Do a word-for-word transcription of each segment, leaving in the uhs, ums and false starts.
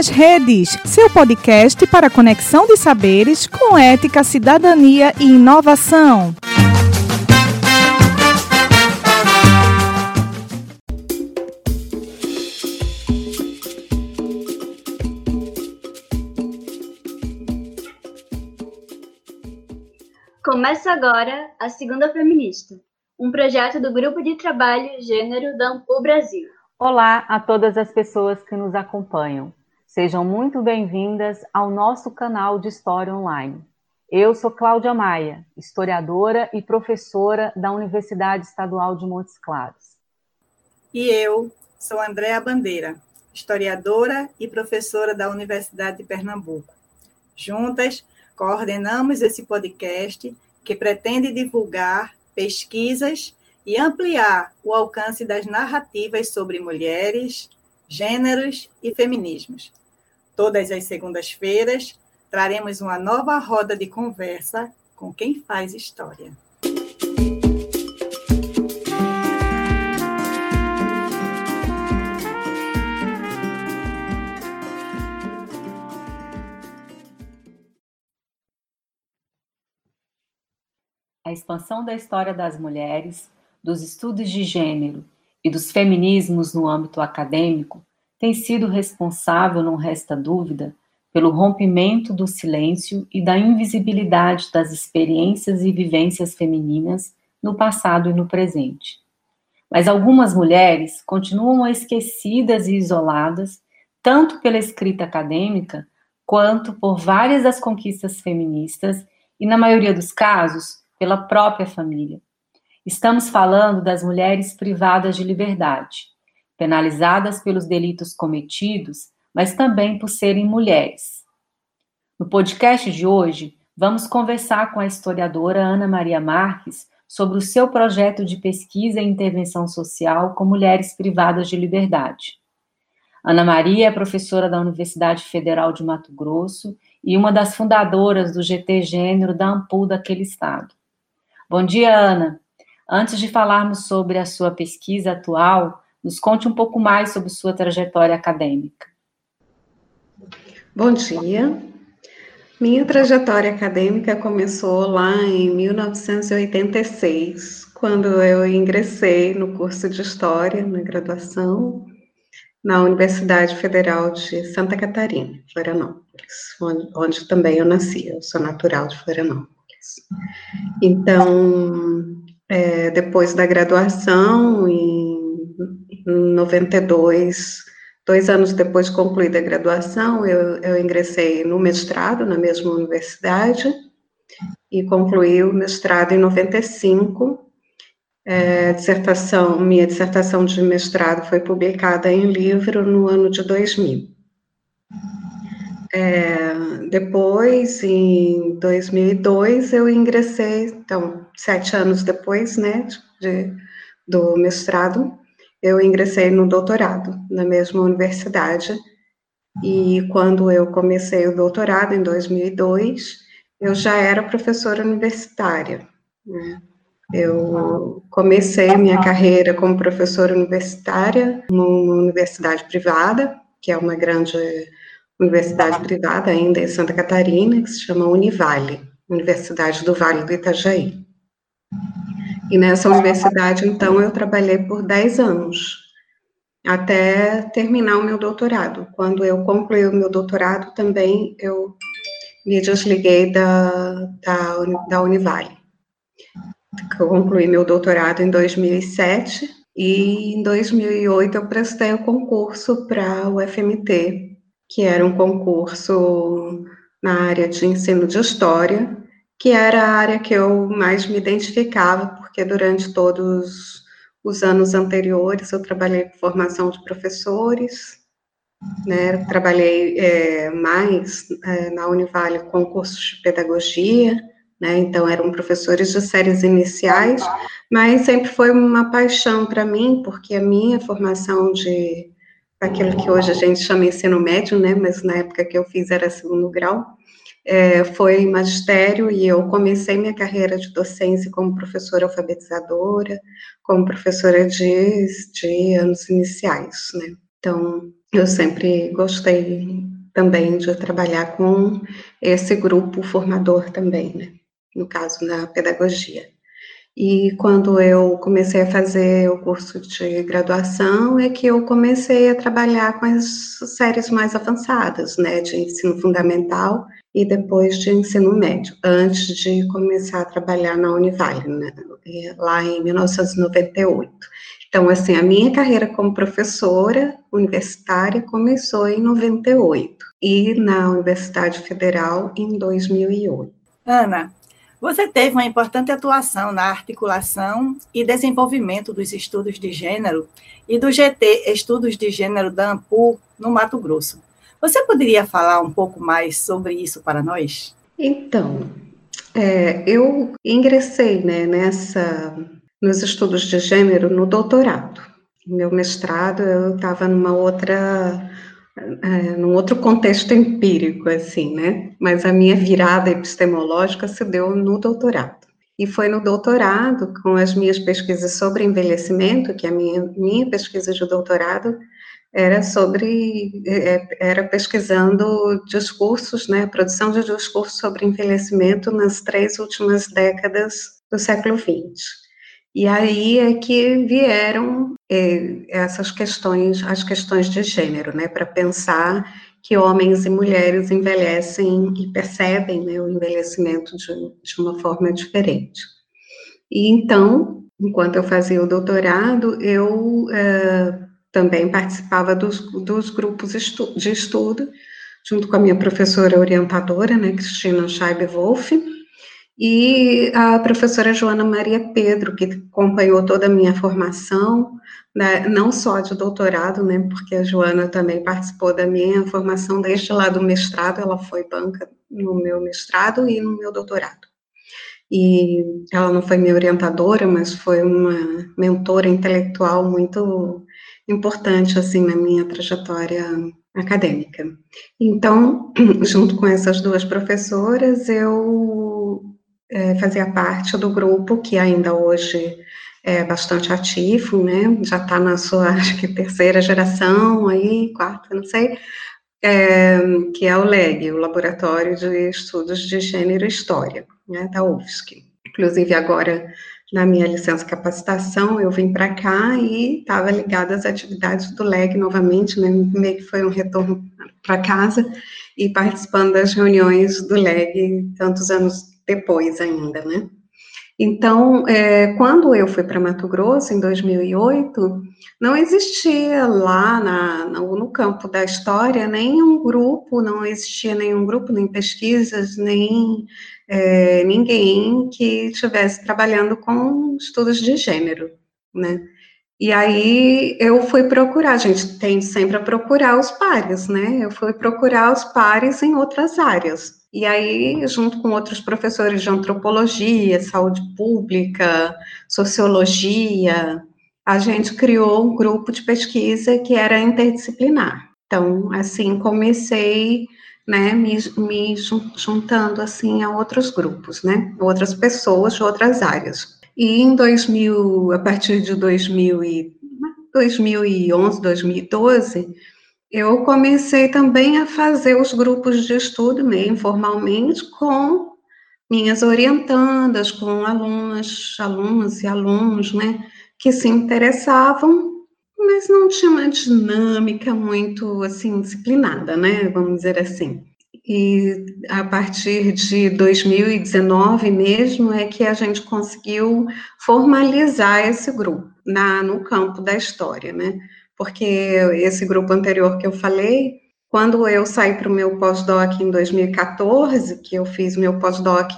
nas Redes, seu podcast para conexão de saberes com ética, cidadania e inovação. Começa agora a Segunda Feminista, um projeto do Grupo de Trabalho Gênero da ANPUH Brasil. Olá a todas as pessoas que nos acompanham. Sejam muito bem-vindas ao nosso canal de História Online. Eu sou Cláudia Maia, historiadora e professora da Universidade Estadual de Montes Claros. E eu sou Andréa Bandeira, historiadora e professora da Universidade de Pernambuco. Juntas, coordenamos esse podcast que pretende divulgar pesquisas e ampliar o alcance das narrativas sobre mulheres, gêneros e feminismos. Todas as segundas-feiras, traremos uma nova roda de conversa com quem faz história. A expansão da história das mulheres, dos estudos de gênero e dos feminismos no âmbito acadêmico tem sido responsável, não resta dúvida, pelo rompimento do silêncio e da invisibilidade das experiências e vivências femininas no passado e no presente. Mas algumas mulheres continuam esquecidas e isoladas, tanto pela escrita acadêmica, quanto por várias das conquistas feministas e, na maioria dos casos, pela própria família. Estamos falando das mulheres privadas de liberdade, penalizadas pelos delitos cometidos, mas também por serem mulheres. No podcast de hoje, vamos conversar com a historiadora Ana Maria Marques sobre o seu projeto de pesquisa e intervenção social com mulheres privadas de liberdade. Ana Maria é professora da Universidade Federal de Mato Grosso e uma das fundadoras do G T Gênero da ANPUH daquele estado. Bom dia, Ana. Antes de falarmos sobre a sua pesquisa atual, nos conte um pouco mais sobre sua trajetória acadêmica. Bom dia. Minha trajetória acadêmica começou lá em mil novecentos e oitenta e seis, quando eu ingressei no curso de História, na graduação, na Universidade Federal de Santa Catarina, Florianópolis, onde, onde também eu nasci. Eu sou natural de Florianópolis. Então, é, depois da graduação, em noventa e dois, dois anos depois de concluída a graduação, eu, eu ingressei no mestrado na mesma universidade e concluí o mestrado em noventa e cinco. É, dissertação, minha dissertação de mestrado foi publicada em livro no ano de dois mil. É, depois, em dois mil e dois, eu ingressei, então, sete anos depois, né, de, do mestrado, eu ingressei no doutorado, na mesma universidade, e quando eu comecei o doutorado, em dois mil e dois, eu já era professora universitária, né? Eu comecei minha carreira como professora universitária numa universidade privada, que é uma grande universidade privada ainda em Santa Catarina, que se chama Univali, Universidade do Vale do Itajaí. E nessa universidade, então, eu trabalhei por dez anos, até terminar o meu doutorado. Quando eu concluí o meu doutorado, também eu me desliguei da, da, da Univali. Eu concluí meu doutorado em dois mil e sete e em dois mil e oito eu prestei o concurso para o U F M T, que era um concurso na área de ensino de história, que era a área que eu mais me identificava, porque durante todos os anos anteriores eu trabalhei com formação de professores, né? Trabalhei é, mais é, na Univali com cursos de pedagogia, né? Então, eram professores de séries iniciais, mas sempre foi uma paixão para mim, porque a minha formação de aquilo que hoje a gente chama ensino médio, né? Mas na época que eu fiz era segundo grau, é, foi magistério, e eu comecei minha carreira de docência como professora alfabetizadora, como professora de, de anos iniciais, né? Então, eu sempre gostei também de trabalhar com esse grupo formador também, né? No caso, na pedagogia. E quando eu comecei a fazer o curso de graduação, é que eu comecei a trabalhar com as séries mais avançadas, né, de ensino fundamental e depois de ensino médio, antes de começar a trabalhar na Univali, né, lá em mil novecentos e noventa e oito. Então, assim, a minha carreira como professora universitária começou em noventa e oito e na Universidade Federal em dois mil e oito. Ana, você teve uma importante atuação na articulação e desenvolvimento dos estudos de gênero e do G T Estudos de Gênero da ANPUH no Mato Grosso. Você poderia falar um pouco mais sobre isso para nós? Então, é, eu ingressei, né, nessa, nos estudos de gênero no doutorado. Meu mestrado, eu estava numa outra... É, num outro contexto empírico, assim, né? Mas a minha virada epistemológica se deu no doutorado. E foi no doutorado, com as minhas pesquisas sobre envelhecimento, que a minha, minha pesquisa de doutorado era sobre, era pesquisando discursos, né? Produção de discursos sobre envelhecimento nas três últimas décadas do século vinte. E aí é que vieram eh, essas questões, as questões de gênero, né, para pensar que homens e mulheres envelhecem e percebem, né, o envelhecimento de, de uma forma diferente. E então, enquanto eu fazia o doutorado, eu eh, também participava dos, dos grupos estu- de estudo, junto com a minha professora orientadora, né, Cristina Scheibe-Wolff, e a professora Joana Maria Pedro, que acompanhou toda a minha formação, né, não só de doutorado, né, porque a Joana também participou da minha formação desde lá do mestrado, ela foi banca no meu mestrado e no meu doutorado. E ela não foi minha orientadora, mas foi uma mentora intelectual muito importante, assim, na minha trajetória acadêmica. Então, junto com essas duas professoras, eu fazia parte do grupo que ainda hoje é bastante ativo, né, já está na sua, acho que terceira geração, aí, quarta, não sei, é, que é o L E G, o Laboratório de Estudos de Gênero e História, né, da U F S C. Inclusive, agora, na minha licença capacitação, eu vim para cá e estava ligada às atividades do L E G novamente, né, meio que foi um retorno para casa, e participando das reuniões do L E G tantos anos depois ainda, né? Então, é, quando eu fui para Mato Grosso, em dois mil e oito, não existia lá na, no, no campo da história nenhum grupo, não existia nenhum grupo, nem pesquisas, nem é, ninguém que estivesse trabalhando com estudos de gênero, né? E aí eu fui procurar, a gente tem sempre a procurar os pares, né? Eu fui procurar os pares em outras áreas. E aí, junto com outros professores de antropologia, saúde pública, sociologia, a gente criou um grupo de pesquisa que era interdisciplinar. Então, assim, comecei, né, me, me juntando, assim, a outros grupos, né, outras pessoas de outras áreas. E em dois mil, a partir de dois mil e onze, dois mil e doze... eu comecei também a fazer os grupos de estudo, meio informalmente, com minhas orientandas, com alunas, alunas e alunos, né, que se interessavam, mas não tinha uma dinâmica muito, assim, disciplinada, né, vamos dizer assim. E a partir de dois mil e dezenove mesmo é que a gente conseguiu formalizar esse grupo na, no campo da história, né, porque esse grupo anterior que eu falei, quando eu saí para o meu pós-doc em dois mil e quatorze, que eu fiz meu pós-doc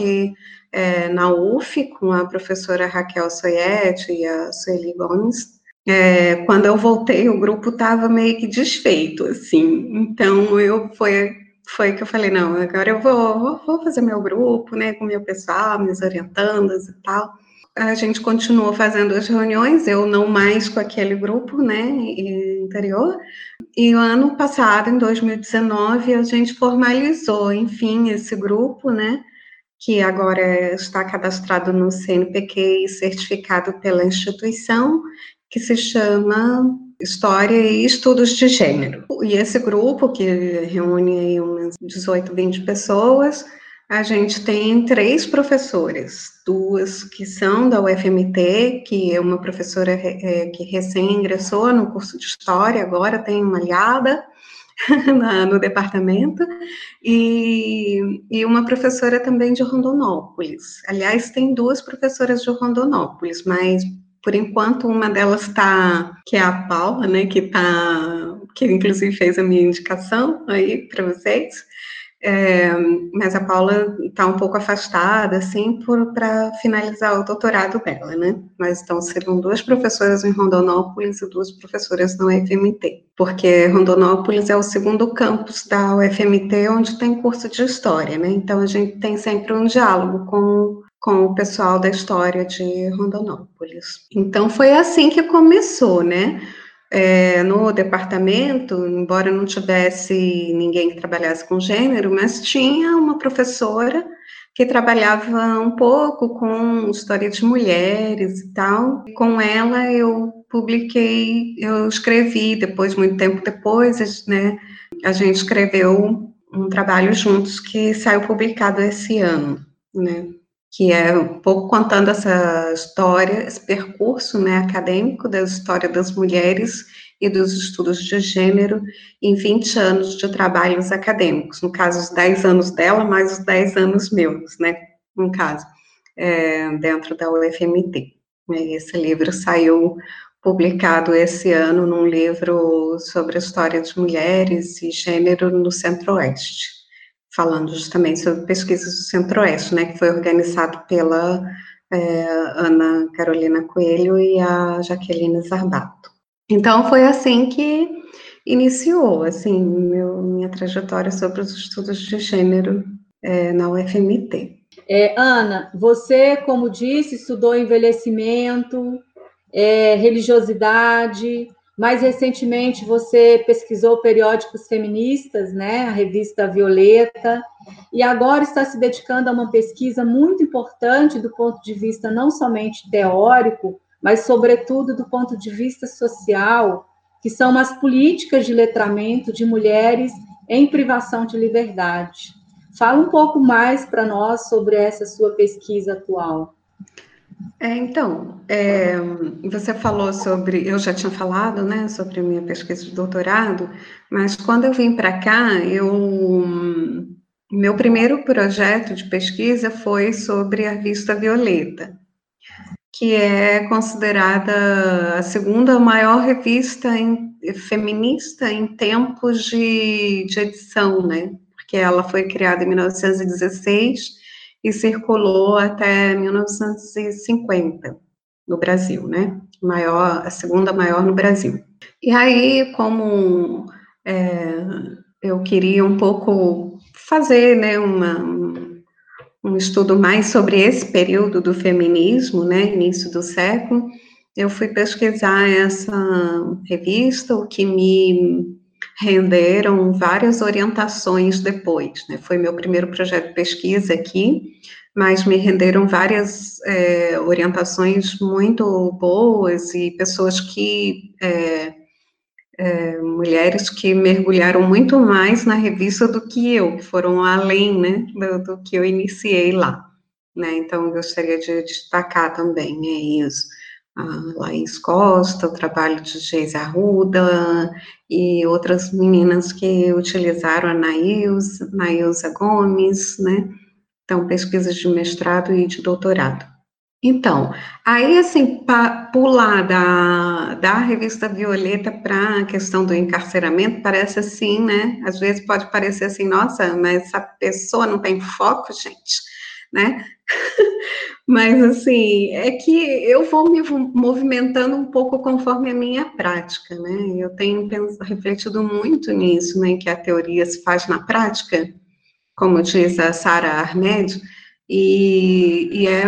é, na U F, com a professora Raquel Soietti e a Sueli Gomes, é, quando eu voltei, o grupo estava meio que desfeito, assim. Então, eu, foi, foi que eu falei, não, agora eu vou, vou, vou fazer meu grupo, né, com meu pessoal, minhas orientandas e tal. A gente continuou fazendo as reuniões, eu não mais com aquele grupo, né, interior, e o ano passado, em dois mil e dezenove, a gente formalizou, enfim, esse grupo, né, que agora está cadastrado no C N P Q e certificado pela instituição, que se chama História e Estudos de Gênero. E esse grupo, que reúne aí umas dezoito, vinte pessoas, a gente tem três professoras, duas que são da U F M T, que é uma professora é, que recém ingressou no curso de História, agora tem uma aliada na, no departamento, e, e uma professora também de Rondonópolis. Aliás, tem duas professoras de Rondonópolis, mas por enquanto uma delas está, que é a Paula, né, que tá, que inclusive fez a minha indicação aí para vocês. É, mas a Paula está um pouco afastada, assim, para finalizar o doutorado dela, né? Mas, então, serão duas professoras em Rondonópolis e duas professoras na U F M T, porque Rondonópolis é o segundo campus da U F M T onde tem curso de História, né? Então, a gente tem sempre um diálogo com, com o pessoal da História de Rondonópolis. Então, foi assim que começou, né? É, no departamento, embora não tivesse ninguém que trabalhasse com gênero, mas tinha uma professora que trabalhava um pouco com história de mulheres e tal. E com ela eu publiquei, eu escrevi, depois, muito tempo depois, né, a gente escreveu um trabalho juntos que saiu publicado esse ano, né? Que é um pouco contando essa história, esse percurso, né, acadêmico da história das mulheres e dos estudos de gênero em vinte anos de trabalhos acadêmicos, no caso os dez anos dela, mais os dez anos meus, né, no caso, é, dentro da U F M T. Esse livro saiu publicado esse ano num livro sobre a história de mulheres e gênero no Centro-Oeste, falando justamente sobre pesquisas do Centro-Oeste, né, que foi organizado pela é, Ana Carolina Coelho e a Jaqueline Zarbato. Então, foi assim que iniciou, assim, meu, minha trajetória sobre os estudos de gênero é, na U F M T. É, Ana, você, como disse, estudou envelhecimento, é, religiosidade. Mais recentemente, você pesquisou periódicos feministas, né, a revista Violeta, e agora está se dedicando a uma pesquisa muito importante do ponto de vista não somente teórico, mas, sobretudo, do ponto de vista social, que são as políticas de letramento de mulheres em privação de liberdade. Fala um pouco mais para nós sobre essa sua pesquisa atual. É, então, é, você falou sobre, eu já tinha falado, né, sobre a minha pesquisa de doutorado, mas quando eu vim para cá, eu, meu primeiro projeto de pesquisa foi sobre a revista Violeta, que é considerada a segunda maior revista em, feminista em tempos de, de edição, né, porque ela foi criada em mil novecentos e dezesseis, e circulou até mil novecentos e cinquenta no Brasil, né? Maior, a segunda maior no Brasil. E aí, como é, eu queria um pouco fazer, né, uma, um estudo mais sobre esse período do feminismo, né, início do século, eu fui pesquisar essa revista, o que me renderam várias orientações depois, né? Foi meu primeiro projeto de pesquisa aqui, mas me renderam várias é, orientações muito boas e pessoas que, é, é, mulheres que mergulharam muito mais na revista do que eu, que foram além, né, do, do que eu iniciei lá, né? Então, eu gostaria de destacar também, é isso. A Laís Costa, o trabalho de Geisa Arruda e outras meninas que utilizaram, a Nailza Gomes, né? Então, pesquisas de mestrado e de doutorado. Então, aí, assim, pa, pular da, da revista Violeta para a questão do encarceramento, parece assim, né? Às vezes pode parecer assim, nossa, mas essa pessoa não tem foco, gente, né? Mas, assim, é que eu vou me movimentando um pouco conforme a minha prática, né? Eu tenho refletido muito nisso, né? Que a teoria se faz na prática, como diz a Sara Ahmed, e, e é,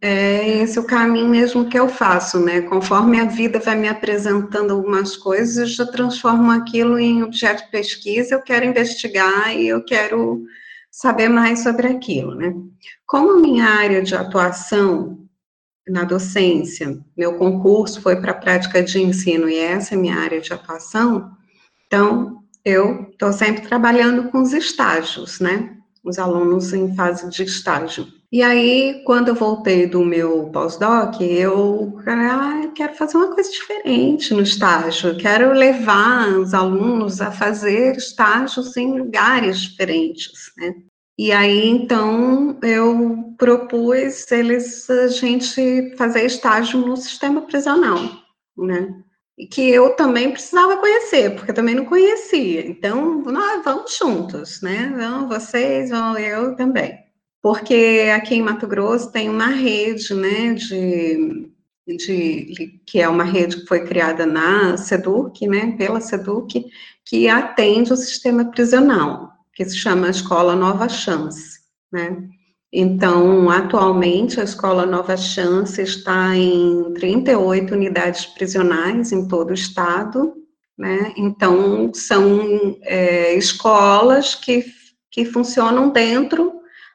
é esse o caminho mesmo que eu faço, né? Conforme a vida vai me apresentando algumas coisas, eu já transformo aquilo em objeto de pesquisa, eu quero investigar e eu quero saber mais sobre aquilo, né? Como minha área de atuação na docência, meu concurso foi para a prática de ensino e essa é minha área de atuação, então eu estou sempre trabalhando com os estágios, né? Os alunos em fase de estágio. E aí, quando eu voltei do meu pós-doc, eu ah, quero fazer uma coisa diferente no estágio, eu quero levar os alunos a fazer estágios em lugares diferentes, né? E aí, então, eu propus eles, a gente fazer estágio no sistema prisional, né? E que eu também precisava conhecer, porque eu também não conhecia. Então, nós vamos juntos, né? Vão vocês, vão eu também. Porque aqui em Mato Grosso tem uma rede, né, de, de, que é uma rede que foi criada na Seduc, né, pela Seduc, que atende o sistema prisional, que se chama Escola Nova Chance, né? Então, atualmente, a Escola Nova Chance está em trinta e oito unidades prisionais em todo o estado, né? Então, são é, escolas que, que funcionam dentro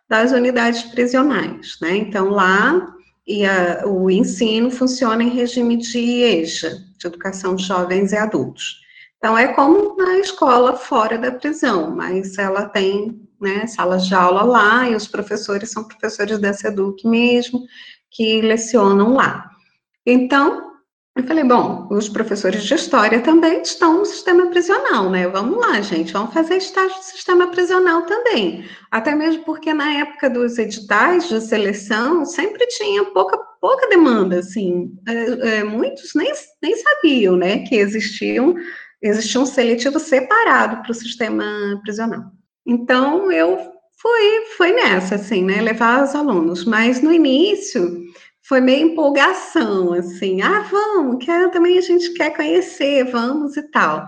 das unidades prisionais, né? Então, lá, e a, o ensino funciona em regime de EJA, de Educação de Jovens e Adultos. Então, é como na escola fora da prisão, mas ela tem, né, salas de aula lá, e os professores são professores da Seduc mesmo, que lecionam lá. Então, eu falei, bom, os professores de história também estão no sistema prisional, né? Vamos lá, gente, vamos fazer estágio no sistema prisional também. Até mesmo porque na época dos editais de seleção, sempre tinha pouca, pouca demanda, assim. É, é, muitos nem, nem sabiam, né, que existiam... Existia um seletivo separado para o sistema prisional. Então, eu fui, fui nessa, assim, né, levar os alunos. Mas, no início, foi meio empolgação, assim, ah, vamos, que também a gente quer conhecer, vamos e tal.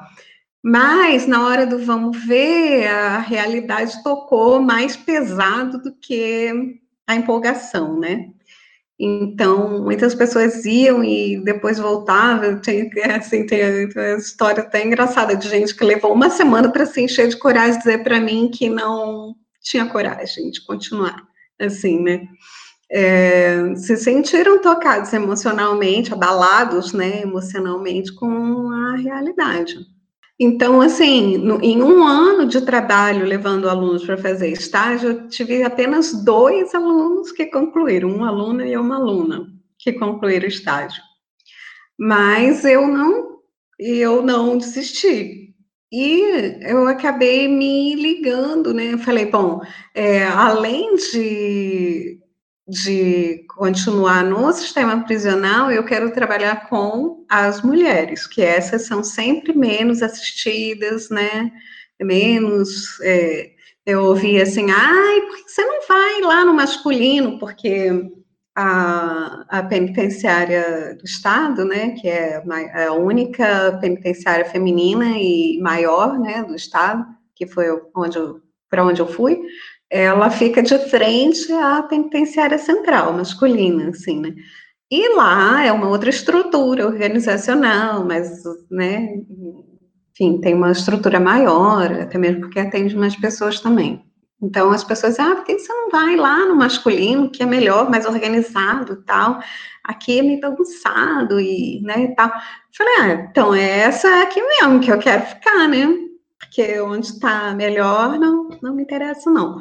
Mas, na hora do vamos ver, a realidade tocou mais pesado do que a empolgação, né? Então, muitas pessoas iam e depois voltavam, tem, assim, tem, tem uma história até engraçada de gente que levou uma semana para se encher de coragem, dizer para mim que não tinha coragem de continuar, assim, né? É, se sentiram tocados emocionalmente, abalados, né, emocionalmente com a realidade. Então, assim, no, em um ano de trabalho levando alunos para fazer estágio, eu tive apenas dois alunos que concluíram, um aluno e uma aluna que concluíram o estágio. Mas eu não, eu não desisti. E eu acabei me ligando, né? Eu falei, bom, é, além de, de continuar no sistema prisional, eu quero trabalhar com as mulheres, que essas são sempre menos assistidas, né, menos, é, eu ouvi assim, ai, por que você não vai lá no masculino, porque a, a penitenciária do estado, né, que é a única penitenciária feminina e maior, né, do estado, que foi onde para onde eu fui, ela fica de frente à penitenciária central, masculina, assim, né? E lá é uma outra estrutura organizacional, mas, né, enfim, tem uma estrutura maior, até mesmo porque atende mais pessoas também. Então, as pessoas dizem, ah, por que você não vai lá no masculino, que é melhor, mais organizado e tal? Aqui é meio bagunçado e, né, e tal. Eu falei, ah, então é essa aqui mesmo que eu quero ficar, né? Porque onde está melhor, não, não me interessa, não.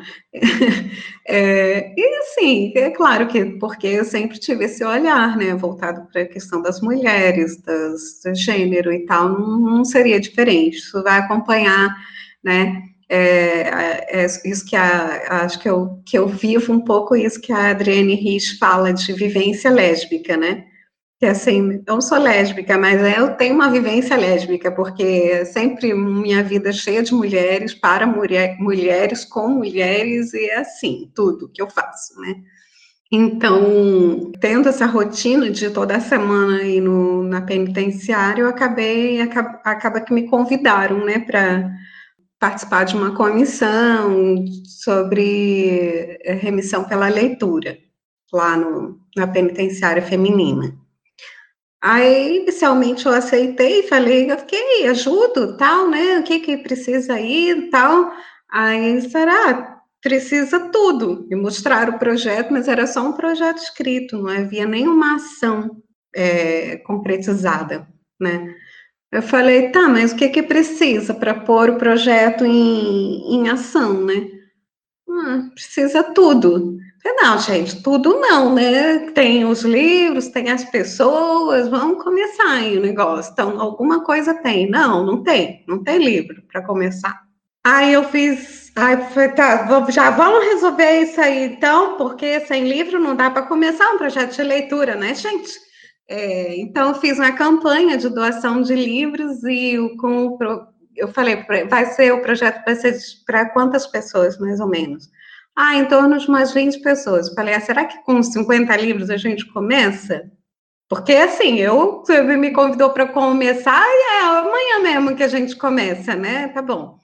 É, e, assim, é claro que, porque eu sempre tive esse olhar, né, voltado para a questão das mulheres, das, do gênero e tal, não, não seria diferente. Isso vai acompanhar, né, é, é isso que a, acho que eu, que eu vivo um pouco isso que a Adriane Riz fala de vivência lésbica, né? Que assim, eu não sou lésbica, mas eu tenho uma vivência lésbica, porque sempre minha vida é cheia de mulheres, para mulher, mulheres, com mulheres, e é assim, tudo que eu faço, né? Então, tendo essa rotina de toda semana aí no, na penitenciária, eu acabei, acaba, acaba que me convidaram, né, para participar de uma comissão sobre remissão pela leitura, lá no, na penitenciária feminina. Aí, inicialmente, eu aceitei e falei, ok, ajudo, tal, né, o que que precisa aí, tal. Aí, será, precisa tudo, e mostrar o projeto, mas era só um projeto escrito, não havia nenhuma ação é, concretizada, né? Eu falei, tá, mas o que é que precisa para pôr o projeto em, em ação, né? Ah, precisa tudo. Não, gente, tudo não, né? Tem os livros, tem as pessoas, vamos começar aí o negócio. Então, alguma coisa tem. Não, não tem. Não tem livro para começar. Aí eu fiz... Aí foi, tá, já vamos resolver isso aí, então, porque sem livro não dá para começar um projeto de leitura, né, gente? É, então, eu fiz uma campanha de doação de livros e com o... Eu falei, vai ser o projeto vai ser para quantas pessoas, mais ou menos? Ah, em torno de umas vinte pessoas. Falei, ah, será que com cinquenta livros a gente começa? Porque, assim, eu você me convidou para começar e é amanhã mesmo que a gente começa, né? Tá bom.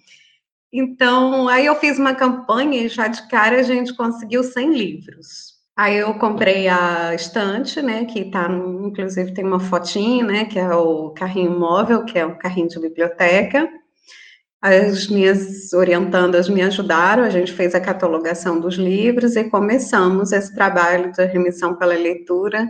Então, aí eu fiz uma campanha e já de cara a gente conseguiu cem livros. Aí eu comprei a estante, né, que tá, no, inclusive tem uma fotinha, né, que é o carrinho móvel, que é um carrinho de biblioteca. As minhas orientandas me ajudaram, a gente fez a catalogação dos livros e começamos esse trabalho da remissão pela leitura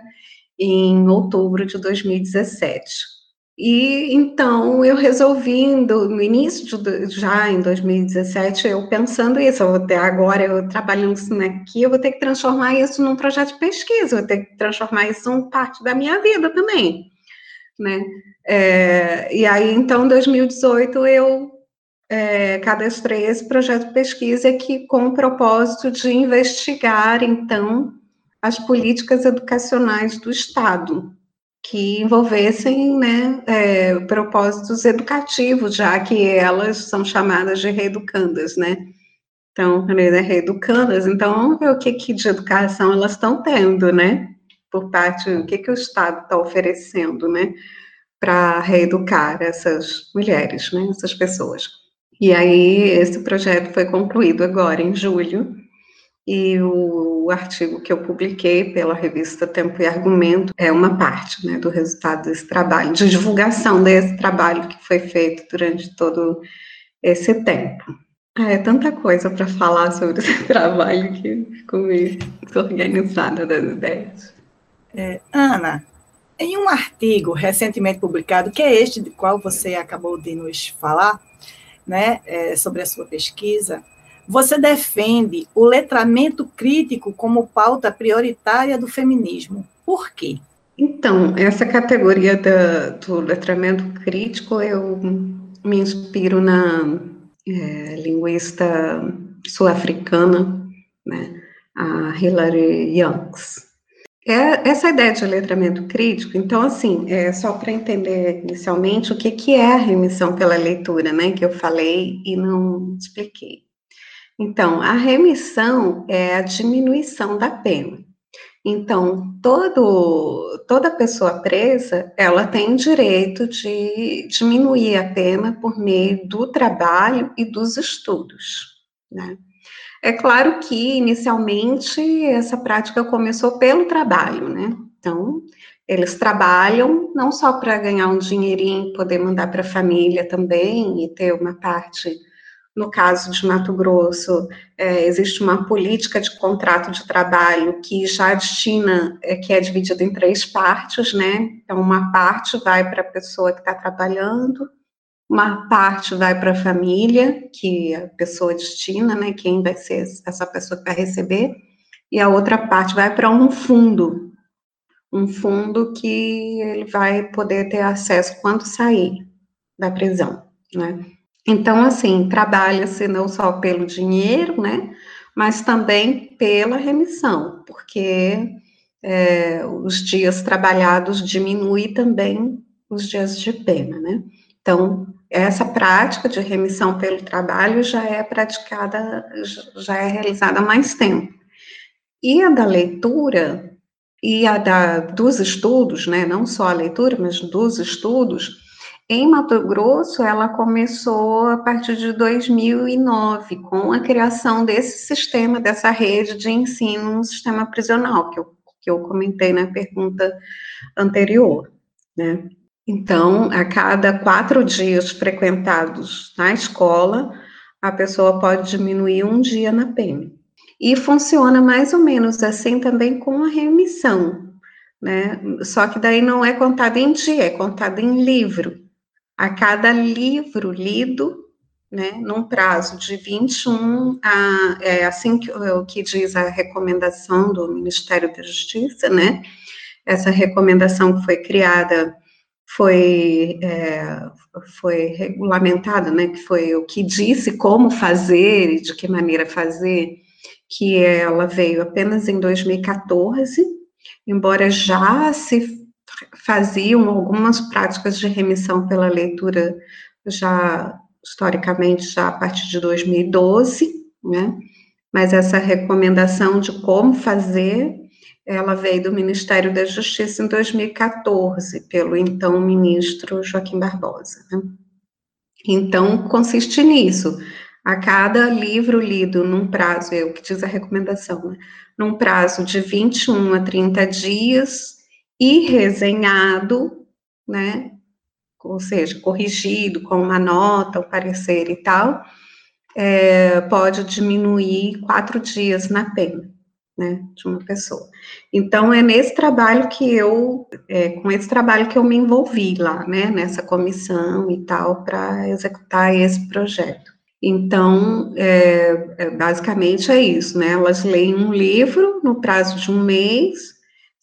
em outubro de dois mil e dezessete. E, então, eu resolvi, no início, de, já em dois mil e dezessete, eu pensando isso, eu vou ter, agora eu trabalhando isso aqui, eu vou ter que transformar isso num projeto de pesquisa, eu vou ter que transformar isso em parte da minha vida também, né? É, e aí, então, em dois mil e dezoito, eu... É, cadastrei esse projeto de pesquisa que, com o propósito de investigar, então, as políticas educacionais do Estado, que envolvessem, né, é, propósitos educativos, já que elas são chamadas de reeducandas, né? Então, né, reeducandas, então, vamos ver o que, que de educação elas estão tendo, né? Por parte, o que, que o Estado está oferecendo, né? Para reeducar essas mulheres, né, essas pessoas. E aí, esse projeto foi concluído agora, em julho, e o artigo que eu publiquei pela revista Tempo e Argumento é uma parte, né, do resultado desse trabalho, de divulgação desse trabalho que foi feito durante todo esse tempo. Ah, é tanta coisa para falar sobre esse trabalho que ficou meio desorganizada das ideias. É, Ana, em um artigo recentemente publicado, que é este de qual você acabou de nos falar, né, é, sobre a sua pesquisa, você defende o letramento crítico como pauta prioritária do feminismo. Por quê? Então, essa categoria da, do letramento crítico, eu me inspiro na é, linguista sul-africana, né, a Hilary Yanks. É essa ideia de letramento crítico, então, assim, é só para entender inicialmente o que, que é a remissão pela leitura, né, que eu falei e não expliquei. Então, a remissão é a diminuição da pena. Então, todo, toda pessoa presa, ela tem direito de diminuir a pena por meio do trabalho e dos estudos, né. É claro que, inicialmente, essa prática começou pelo trabalho, né? Então, eles trabalham não só para ganhar um dinheirinho, poder mandar para a família também e ter uma parte, no caso de Mato Grosso, é, existe uma política de contrato de trabalho que já destina, é, que é dividida em três partes, né? Então, uma parte vai para a pessoa que está trabalhando, uma parte vai para a família, que a pessoa destina, né, quem vai ser essa pessoa que vai receber, e a outra parte vai para um fundo, um fundo que ele vai poder ter acesso quando sair da prisão, né. Então, assim, trabalha-se não só pelo dinheiro, né, mas também pela remissão, porque é, os dias trabalhados diminuem também os dias de pena, né. Então, essa prática de remissão pelo trabalho já é praticada, já é realizada há mais tempo. E a da leitura e a da, dos estudos, né, não só a leitura, mas dos estudos, em Mato Grosso, ela começou a partir de dois mil e nove, com a criação desse sistema, dessa rede de ensino, um sistema prisional, que eu, que eu comentei na pergunta anterior, né. Então, a cada quatro dias frequentados na escola, a pessoa pode diminuir um dia na P M. E funciona mais ou menos assim também com a remissão, né? Só que daí não é contada em dia, é contada em livro. A cada livro lido, né, num prazo de vinte e um, a, é assim que, o que diz a recomendação do Ministério da Justiça, né? Essa recomendação que foi criada, foi, é, foi regulamentada, né, que foi o que disse como fazer e de que maneira fazer, que ela veio apenas em dois mil e quatorze, embora já se faziam algumas práticas de remissão pela leitura já historicamente já a partir de dois mil e doze, né? Mas essa recomendação de como fazer, ela veio do Ministério da Justiça em dois mil e quatorze, pelo então ministro Joaquim Barbosa, né? Então, consiste nisso, a cada livro lido num prazo, é o que diz a recomendação, né? Num prazo de vinte e um a trinta dias e resenhado, né? Ou seja, corrigido com uma nota, um parecer e tal, é, pode diminuir quatro dias na pena, né, de uma pessoa. Então, é nesse trabalho que eu, é, com esse trabalho que eu me envolvi lá, né, nessa comissão e tal, para executar esse projeto. Então, é, basicamente é isso, né, elas leem um livro no prazo de um mês,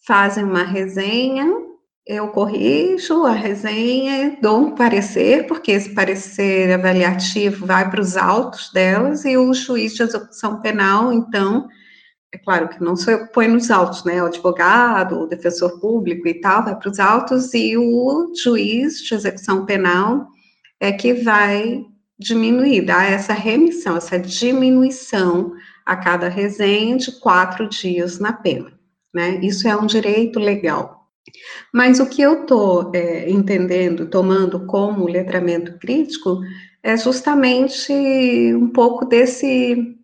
fazem uma resenha, eu corrijo a resenha, dou um parecer, porque esse parecer avaliativo vai para os autos delas, e o juiz de execução penal, então, é claro que não sou eu que ponho nos autos, né, o advogado, o defensor público e tal, vai para os autos, e o juiz de execução penal é que vai diminuir, dá essa remissão, essa diminuição a cada resenha de quatro dias na pena, né, isso é um direito legal. Mas o que eu estou é, entendendo, tomando como letramento crítico, é justamente um pouco desse,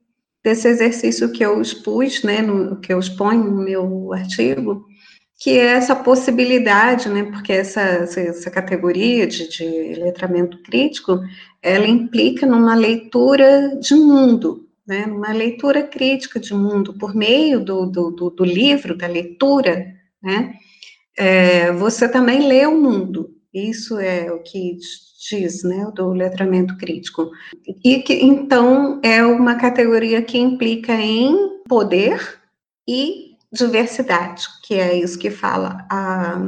desse exercício que eu expus, né, no, que eu exponho no meu artigo, que é essa possibilidade, né, porque essa, essa categoria de, de letramento crítico, ela implica numa leitura de mundo, né, numa leitura crítica de mundo, por meio do, do, do, do livro, da leitura, né. É, você também lê o mundo, isso é o que diz, né, do letramento crítico. E que, então, é uma categoria que implica em poder e diversidade, que é isso que fala a,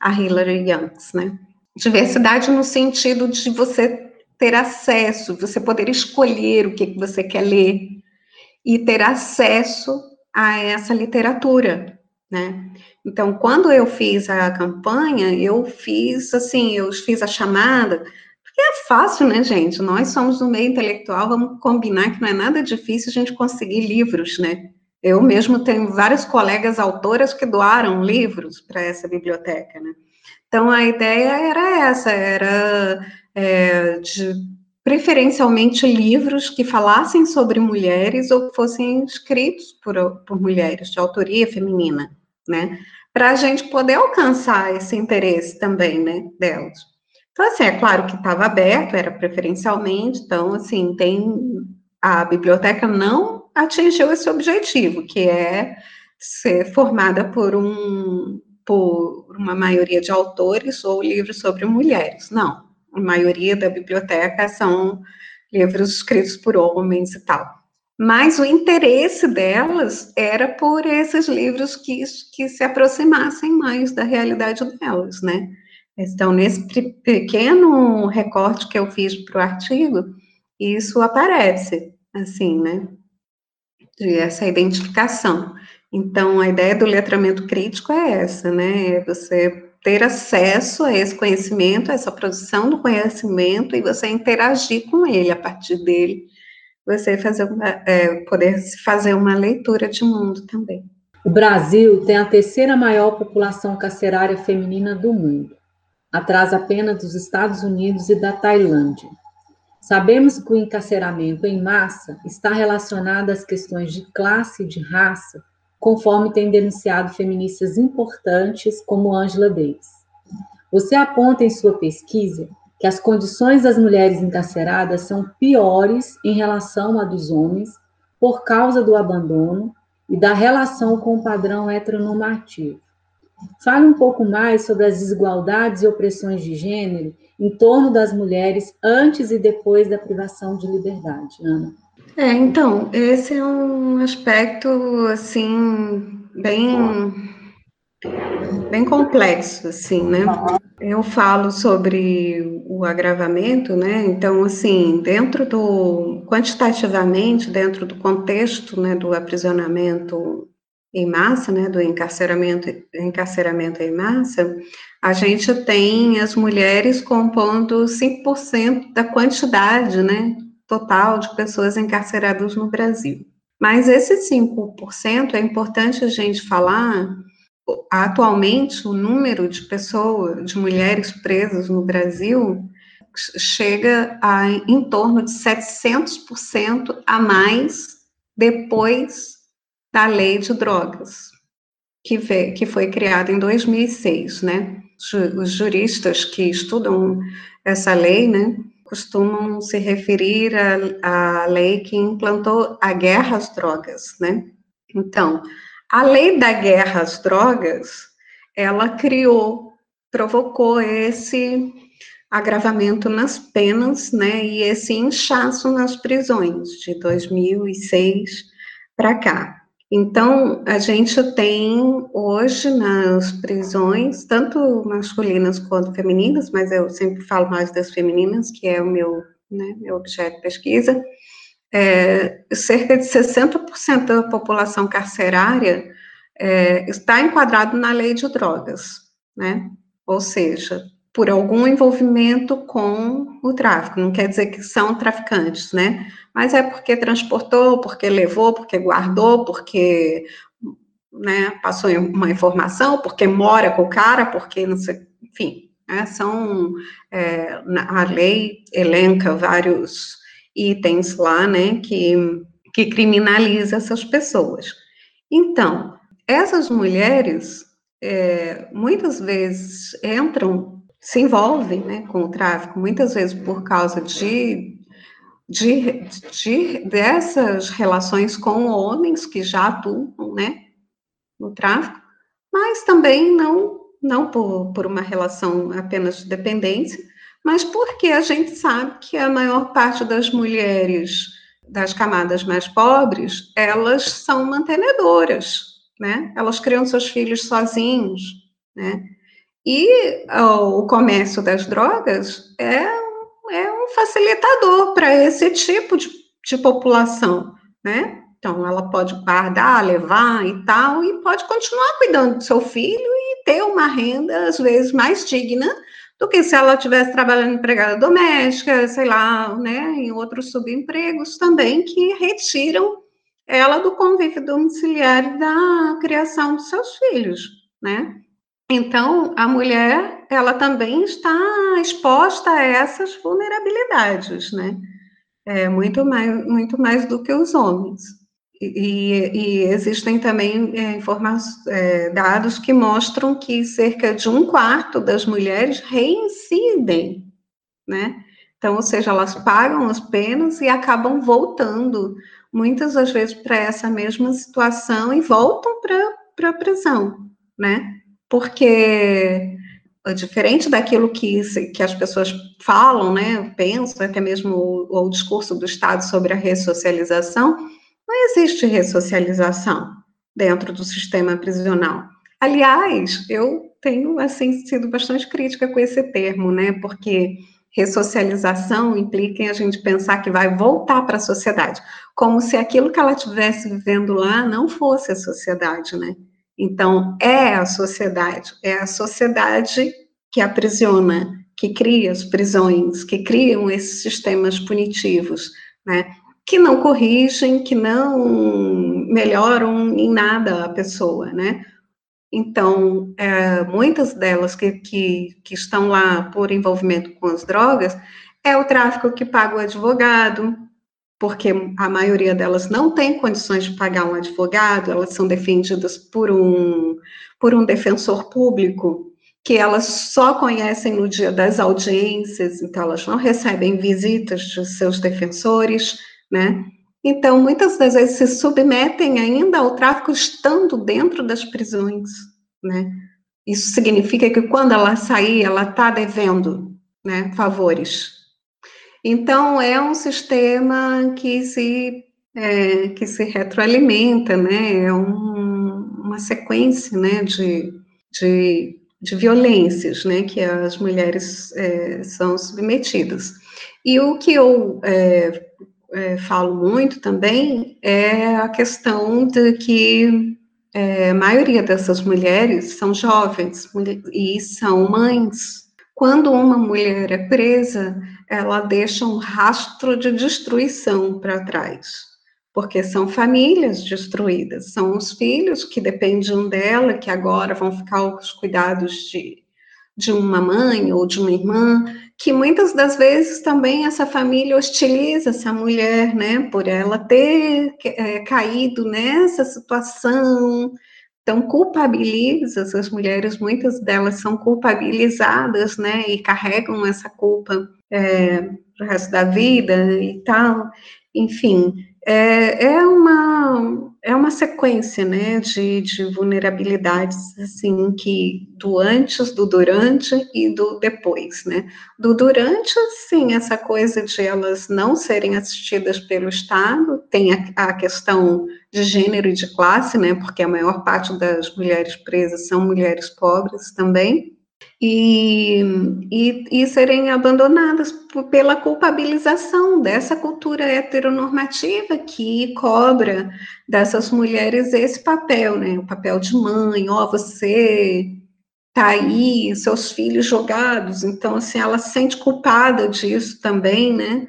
a Hilary Yanks, né? Diversidade no sentido de você ter acesso, você poder escolher o que, que você quer ler e ter acesso a essa literatura, né? Então, quando eu fiz a campanha, eu fiz, assim, eu fiz a chamada, porque é fácil, né, gente? Nós somos do meio intelectual, vamos combinar que não é nada difícil a gente conseguir livros, né? Eu mesmo tenho várias colegas autoras que doaram livros para essa biblioteca, né? Então, a ideia era essa, era é, de, preferencialmente livros que falassem sobre mulheres ou que fossem escritos por, por mulheres, de autoria feminina, né, para a gente poder alcançar esse interesse também, né, delas. Então, assim, é claro que estava aberto, era preferencialmente, então, assim, tem, a biblioteca não atingiu esse objetivo, que é ser formada por, um, por uma maioria de autores ou livros sobre mulheres, não. A maioria da biblioteca são livros escritos por homens e tal. Mas o interesse delas era por esses livros que, que se aproximassem mais da realidade delas, né? Então, nesse pequeno recorte que eu fiz para o artigo, isso aparece, assim, né? De essa identificação. Então, a ideia do letramento crítico é essa, né? É você ter acesso a esse conhecimento, a essa produção do conhecimento, e você interagir com ele, a partir dele, você fazer uma, é, poder fazer uma leitura de mundo também. O Brasil tem a terceira maior população carcerária feminina do mundo, atrás apenas dos Estados Unidos e da Tailândia. Sabemos que o encarceramento em massa está relacionado às questões de classe e de raça, conforme tem denunciado feministas importantes como Angela Davis. Você aponta em sua pesquisa que as condições das mulheres encarceradas são piores em relação à dos homens por causa do abandono e da relação com o padrão heteronormativo. Fale um pouco mais sobre as desigualdades e opressões de gênero em torno das mulheres antes e depois da privação de liberdade, Ana. É, então, esse é um aspecto, assim, bem, bem complexo, assim, né? Eu falo sobre o agravamento, né? Então, assim, dentro do, quantitativamente, dentro do contexto, né, do aprisionamento em massa, né, do encarceramento, encarceramento em massa, a gente tem as mulheres compondo cinco por cento da quantidade, né, total de pessoas encarceradas no Brasil. Mas esse cinco por cento é importante a gente falar, atualmente o número de pessoas, de mulheres presas no Brasil, chega a em torno de setecentos por cento a mais depois da lei de drogas, que, veio, que foi criada em dois mil e seis, né? Os juristas que estudam essa lei, né, costumam se referir à lei que implantou a guerra às drogas, né? Então, a lei da guerra às drogas, ela criou, provocou esse agravamento nas penas, né, e esse inchaço nas prisões de dois mil e seis para cá. Então, a gente tem hoje nas prisões, tanto masculinas quanto femininas, mas eu sempre falo mais das femininas, que é o meu, né, meu objeto de pesquisa, é, cerca de sessenta por cento da população carcerária é, está enquadrado na lei de drogas, né? Ou seja, por algum envolvimento com o tráfico, não quer dizer que são traficantes, né? Mas é porque transportou, porque levou, porque guardou, porque, né, passou uma informação, porque mora com o cara, porque não sei, enfim, né, são, é, a lei elenca vários itens lá, né, que, que criminaliza essas pessoas. Então, essas mulheres, é, muitas vezes entram, se envolvem, né, com o tráfico, muitas vezes por causa de, de, de dessas relações com homens que já atuam, né, no tráfico, mas também não, não por, por uma relação apenas de dependência, mas porque a gente sabe que a maior parte das mulheres das camadas mais pobres, elas são mantenedoras, né, elas criam seus filhos sozinhos, né. E o comércio das drogas é, é um facilitador para esse tipo de, de população, né? Então, ela pode guardar, levar e tal, e pode continuar cuidando do seu filho e ter uma renda, às vezes, mais digna do que se ela estivesse trabalhando empregada doméstica, sei lá, né, em outros subempregos também, que retiram ela do convívio domiciliar e da criação dos seus filhos, né? Então, a mulher, ela também está exposta a essas vulnerabilidades, né? É, muito mais, muito mais do que os homens. E, e existem também é, informações, é, dados que mostram que cerca de um quarto das mulheres reincidem, né? Então, ou seja, elas pagam as penas e acabam voltando, muitas das vezes, para essa mesma situação e voltam para a prisão, né? Porque, diferente daquilo que, que as pessoas falam, né, pensam, até mesmo o, o discurso do Estado sobre a ressocialização, não existe ressocialização dentro do sistema prisional. Aliás, eu tenho, assim, sido bastante crítica com esse termo, né, porque ressocialização implica em a gente pensar que vai voltar para a sociedade, como se aquilo que ela estivesse vivendo lá não fosse a sociedade, né. Então, é a sociedade, é a sociedade que aprisiona, que cria as prisões, que criam esses sistemas punitivos, né? Que não corrigem, que não melhoram em nada a pessoa, né? Então, é, muitas delas que, que, que estão lá por envolvimento com as drogas, é o tráfico que paga o advogado, porque a maioria delas não tem condições de pagar um advogado, elas são defendidas por um, por um defensor público, que elas só conhecem no dia das audiências, então elas não recebem visitas de seus defensores, né? Então, muitas das vezes se submetem ainda ao tráfico estando dentro das prisões, né? Isso significa que quando ela sair, ela está devendo, né, favores. Então, é um sistema que se, é, que se retroalimenta, né? É um, uma sequência, né, de, de, de violências, né, que as mulheres é, são submetidas. E o que eu é, é, falo muito também é a questão de que é, a maioria dessas mulheres são jovens e são mães. Quando uma mulher é presa, ela deixa um rastro de destruição para trás, porque são famílias destruídas, são os filhos que dependem dela, que agora vão ficar aos cuidados de, de uma mãe ou de uma irmã, que muitas das vezes também essa família hostiliza essa mulher, né, por ela ter é, caído nessa situação. Então, culpabiliza essas mulheres, muitas delas são culpabilizadas, né, e carregam essa culpa é, pro resto da vida e tal. Enfim, é, é, uma, é uma sequência, né, de, de vulnerabilidades, assim, que do antes, do durante e do depois, né. Do durante, sim, essa coisa de elas não serem assistidas pelo Estado, tem a, a questão de gênero e de classe, né, porque a maior parte das mulheres presas são mulheres pobres também, E, e, e serem abandonadas pela culpabilização dessa cultura heteronormativa que cobra dessas mulheres esse papel, né? O papel de mãe, ó, oh, você tá aí, seus filhos jogados, então, assim, ela se sente culpada disso também, né?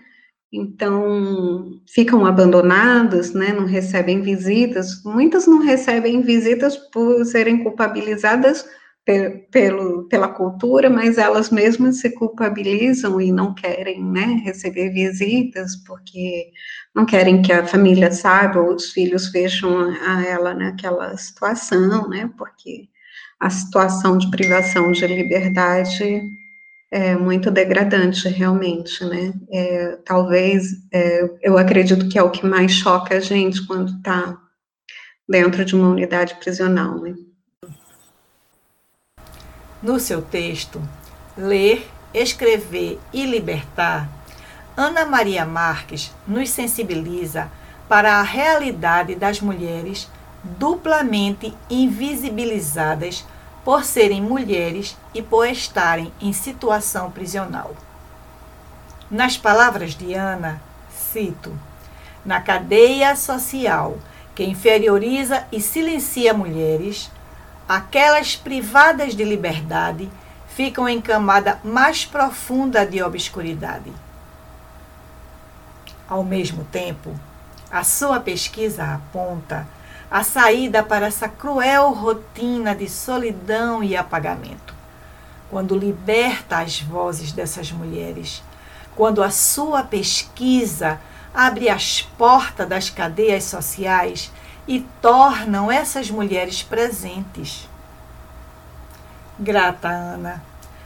Então, ficam abandonadas, né? Não recebem visitas, muitas não recebem visitas por serem culpabilizadas Pelo, pela cultura, mas elas mesmas se culpabilizam e não querem, né, receber visitas, porque não querem que a família saiba, ou os filhos vejam a ela naquela situação, né, porque a situação de privação de liberdade é muito degradante, realmente, né, é, talvez, é, eu acredito que é o que mais choca a gente quando está dentro de uma unidade prisional, né. No seu texto, Ler, Escrever e Libertar, Ana Maria Marques nos sensibiliza para a realidade das mulheres duplamente invisibilizadas por serem mulheres e por estarem em situação prisional. Nas palavras de Ana, cito, na cadeia social que inferioriza e silencia mulheres, aquelas privadas de liberdade ficam em camada mais profunda de obscuridade. Ao mesmo tempo, a sua pesquisa aponta a saída para essa cruel rotina de solidão e apagamento, quando liberta as vozes dessas mulheres, quando a sua pesquisa abre as portas das cadeias sociais e tornam essas mulheres presentes. Grata, Ana,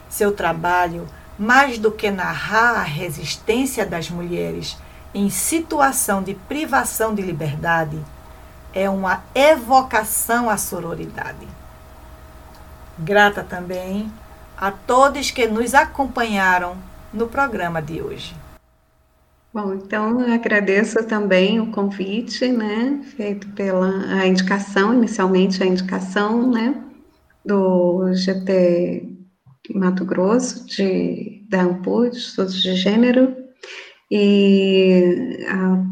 seu trabalho, mais do que narrar a resistência das mulheres em situação de privação de liberdade, é uma evocação à sororidade. Grata também a todos que nos acompanharam no programa de hoje. Bom, então eu agradeço também o convite, né, feito pela a indicação, inicialmente a indicação, né, do G T Mato Grosso, de, da ANPUH, de Estudos de Gênero, e a,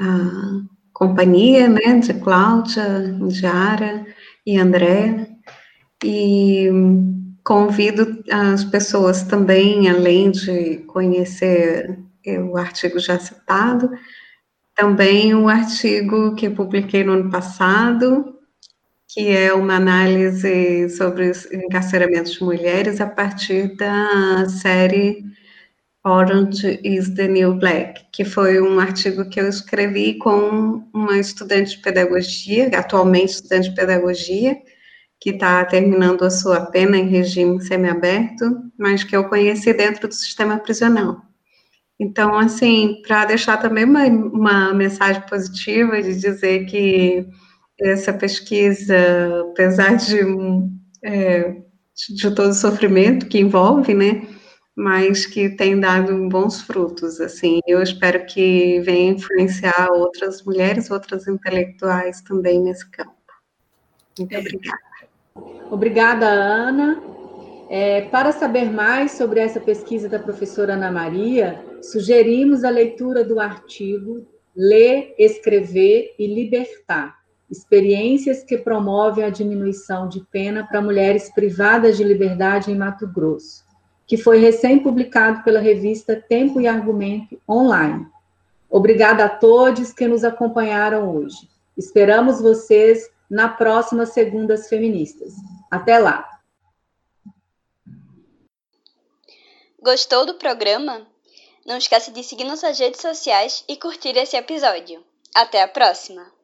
a companhia, né, de Cláudia, Diara e Andréa, e convido as pessoas também, além de conhecer o artigo já citado, também um artigo que publiquei no ano passado, que é uma análise sobre os encarceramentos de mulheres a partir da série Orange is the New Black, que foi um artigo que eu escrevi com uma estudante de pedagogia, atualmente estudante de pedagogia, que está terminando a sua pena em regime semiaberto, mas que eu conheci dentro do sistema prisional. Então, assim, para deixar também uma, uma mensagem positiva de dizer que essa pesquisa, apesar de, é, de todo o sofrimento que envolve, né, mas que tem dado bons frutos, assim, eu espero que venha influenciar outras mulheres, outras intelectuais também nesse campo. Muito obrigada. Obrigada, Ana. É, para saber mais sobre essa pesquisa da professora Ana Maria, sugerimos a leitura do artigo Ler, Escrever e Libertar, experiências que promovem a diminuição de pena para mulheres privadas de liberdade em Mato Grosso, que foi recém-publicado pela revista Tempo e Argumento online. Obrigada a todos que nos acompanharam hoje. Esperamos vocês na próxima Segundas Feministas. Até lá! Gostou do programa? Não esquece de seguir nossas redes sociais e curtir esse episódio. Até a próxima!